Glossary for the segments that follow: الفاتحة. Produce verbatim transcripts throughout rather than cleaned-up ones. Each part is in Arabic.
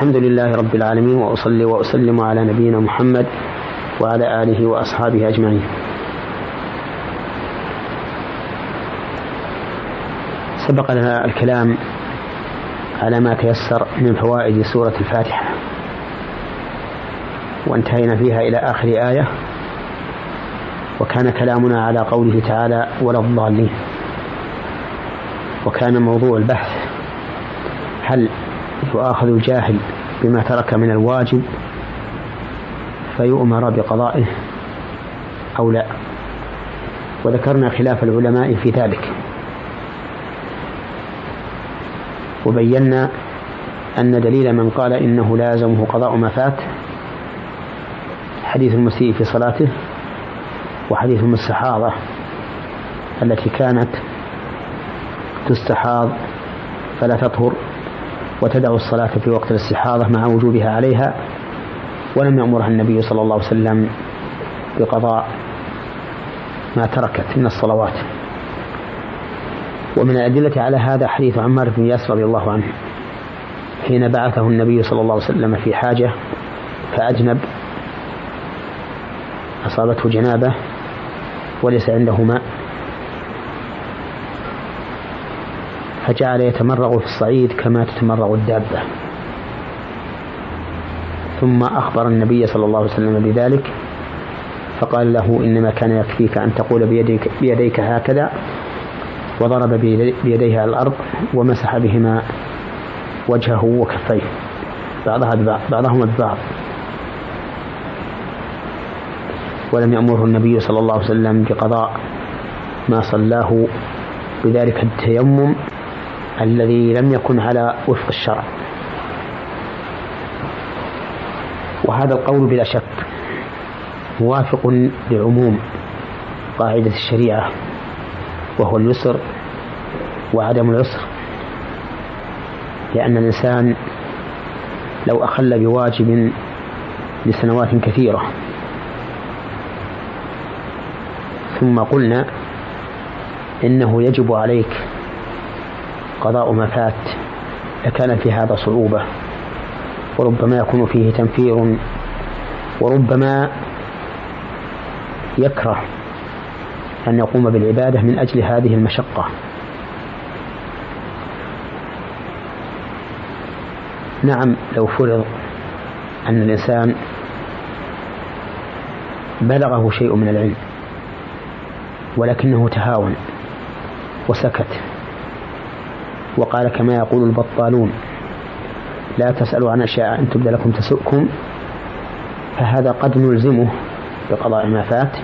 الحمد لله رب العالمين، وأصلي وأسلم على نبينا محمد وعلى آله وأصحابه أجمعين. سبق لنا الكلام على ما تيسر من فوائد سورة الفاتحة، وانتهينا فيها إلى آخر آية، وكان كلامنا على قوله تعالى ولا الضالين، وكان موضوع البحث هل يؤاخذ الجاهل بما ترك من الواجب فيؤمر بقضائه أو لا، وذكرنا خلاف العلماء في ذلك، وبينا أن دليل من قال إنه لازمه قضاء ما فات حديث المسيء في صلاته، وحديث السحاضة التي كانت تستحاض فلا تطهر وتدعو الصلاة في وقت الاستحاضة مع وجوبها عليها، ولم يأمرها النبي صلى الله عليه وسلم بقضاء ما تركت من الصلوات. ومن الأدلة على هذا حديث عمار بن ياسر رضي الله عنه حين بعثه النبي صلى الله عليه وسلم في حاجة فأجنب، أصابته جنابة وليس عنده ماء، فجعل يتمرغ في الصعيد كما تتمرغ الدابة، ثم أخبر النبي صلى الله عليه وسلم بذلك فقال له إنما كان يكفيك أن تقول بيديك, بيديك هكذا، وضرب بيديه على الأرض ومسح بهما وجهه وكفيه بعضهما ببعض، ولم يأمره النبي صلى الله عليه وسلم بقضاء ما صلاه بذلك التيمم الذي لم يكن على وفق الشرع. وهذا القول بلا شك موافق لعموم قاعدة الشريعة، وهو اليسر وعدم العسر، لأن الإنسان لو أخل بواجب لسنوات كثيرة ثم قلنا إنه يجب عليك قضاء ما فات لكان في هذا صعوبة، وربما يكون فيه تنفير، وربما يكره أن يقوم بالعبادة من أجل هذه المشقة. نعم، لو فرض أن الإنسان بلغه شيء من العلم ولكنه تهاون وسكت وقال كما يقول البطالون لا تسألوا عن أشياء أن تبدأ لكم تسؤكم، فهذا قد نلزمه بقضاء ما فات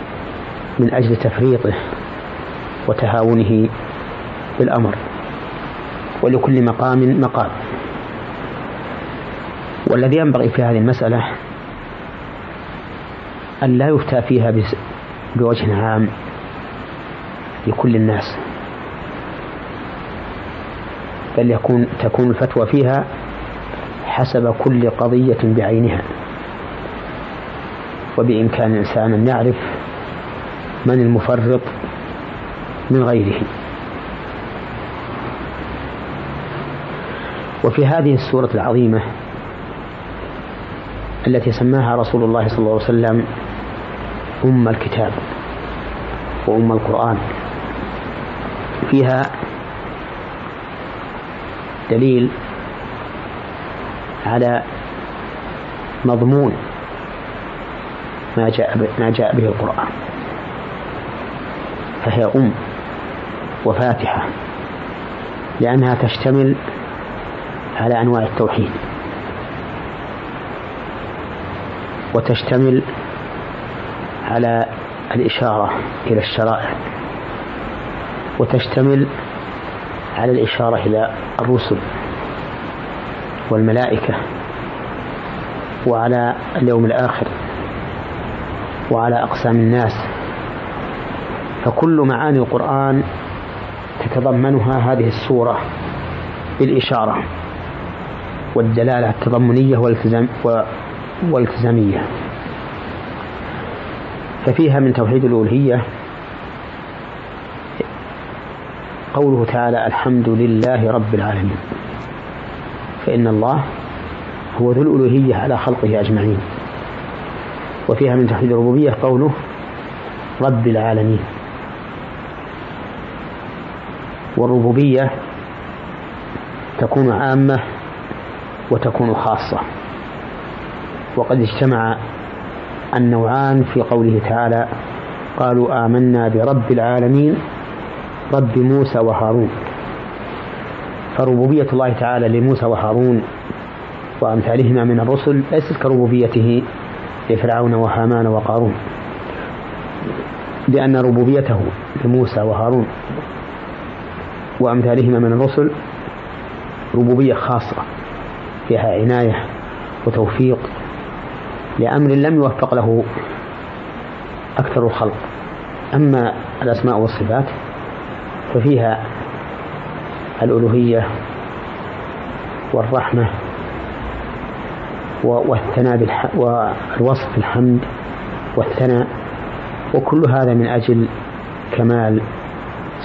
من أجل تفريطه وتهاونه بالأمر، ولكل مقام مقام. والذي ينبغي في هذه المسألة أن لا يفتى فيها بوجه عام لكل الناس، بل يكون تكون الفتوى فيها حسب كل قضية بعينها، وبإمكان الإنسان أن يعرف من المفرط من غيره. وفي هذه السورة العظيمة التي سماها رسول الله صلى الله عليه وسلم أم الكتاب وأم القرآن فيها دليل على مضمون ما جاء به القرآن، فهي أم وفاتحة لأنها تشتمل على أنواع التوحيد، وتشتمل على الإشارة إلى الشرائع، وتشتمل على الإشارة إلى الرسل والملائكة وعلى اليوم الآخر وعلى أقسام الناس، فكل معاني القرآن تتضمنها هذه السورة بالإشارة والدلالة التضمنية والالتزامية. ففيها من توحيد الألوهية قوله تعالى الحمد لله رب العالمين، فإن الله هو ذو الألوهية على خلقه أجمعين. وفيها من توحيد الربوبية قوله رب العالمين. والربوبية تكون عامة وتكون خاصة، وقد اجتمع النوعان في قوله تعالى قالوا آمنا برب العالمين رب موسى وهارون. فربوبية الله تعالى لموسى وهارون وأمثالهما من الرسل ليست كربوبيته لفرعون وهامان وقارون، لأن ربوبيته لموسى وهارون وأمثالهما من الرسل ربوبية خاصة فيها عناية وتوفيق لأمر لم يوفق له أكثر الخلق. أما الأسماء والصفات ففيها الألوهية والرحمة والثناء والوصف بالحمد والثناء، وكل هذا من أجل كمال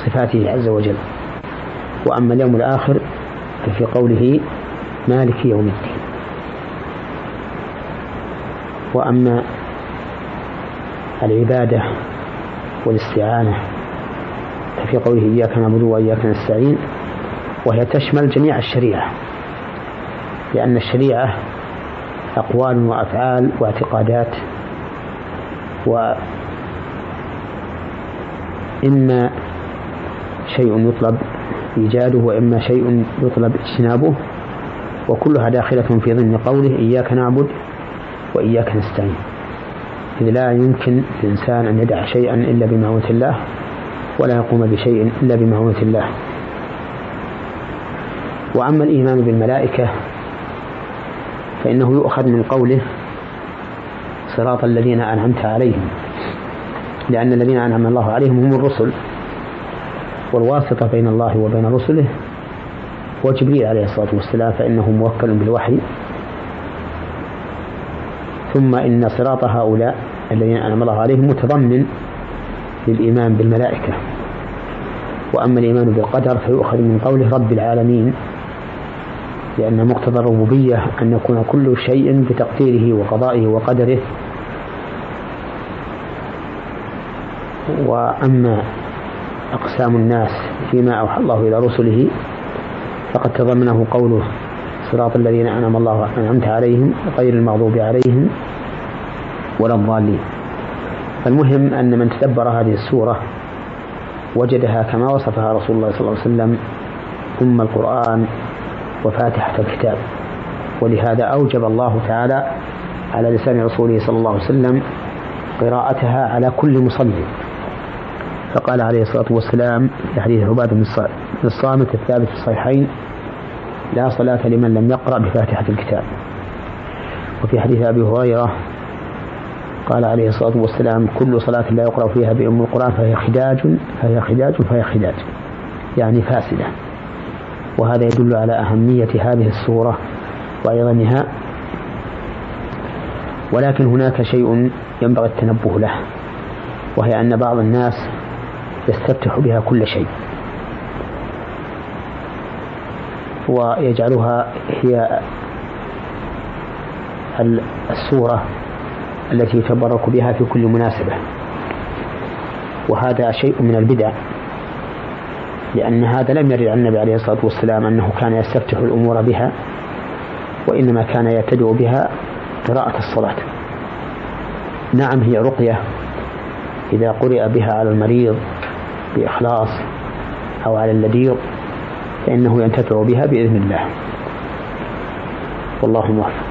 صفاته عز وجل. وأما اليوم الآخر ففي قوله مالك يوم الدين. وأما العبادة والاستعانة ففي قوله إياك نعبد وإياك نستعين، وهي تشمل جميع الشريعة، لأن الشريعة أقوال وأفعال واعتقادات، وإما شيء يطلب إيجاده وإما شيء يطلب اجتنابه، وكلها داخلة في ضمن قوله إياك نعبد وإياك نستعين. إذ لا يمكن للإنسان أن يدع شيئا إلا بمعونة الله، ولا يقوم بشيء إلا بمعونة الله. وأما الإيمان بالملائكة فإنه يؤخذ من قوله صراط الذين أنعمت عليهم، لأن الذين أنعم الله عليهم هم الرسل، والواسطة بين الله وبين رسله وجبريل عليه الصلاة والسلام فإنه موكل بالوحي. ثم إن صراط هؤلاء الذين أنعم الله عليهم متضمن للإيمان بالملائكة. وأما الإيمان بالقدر فيؤخذ من قوله رب العالمين، لأن مقتضى الربوبية أن يكون كل شيء بتقديره وقضائه وقدره. وأما أقسام الناس فيما أوحى الله إلى رسله فقد تضمنه قوله صراط الذين أنعم الله أنعمت عليهم غير المغضوب عليهم ولا الضالين. فالمهم أن من تدبر هذه السورة وجدها كما وصفها رسول الله صلى الله عليه وسلم ثم القرآن وفاتحة الكتاب. ولهذا أوجب الله تعالى على لسان رسوله صلى الله عليه وسلم قراءتها على كل مصلي، فقال عليه الصلاة والسلام في حديث عبادة بن الصامت الثابت في الصحيحين لا صلاة لمن لم يقرأ بفاتحة الكتاب. وفي حديث أبي هريرة قال عليه الصلاة والسلام كل صلاة لا يقرأ فيها بأم القرآن فهي خداج فهي خداج فهي خداج، يعني فاسدة. وهذا يدل على أهمية هذه السورة وعظمها. ولكن هناك شيء ينبغي التنبه له، وهي أن بعض الناس يستفتح بها كل شيء ويجعلها هي السورة التي يتبرك بها في كل مناسبة، وهذا شيء من البدع، لأن هذا لم يرد عن النبي عليه الصلاة والسلام أنه كان يستفتح الأمور بها، وإنما كان يبتدئ بها قراءة الصلاة. نعم هي رقية إذا قرئ بها على المريض بإخلاص أو على اللديق فإنه ينتفع بها بإذن الله، والله موفق.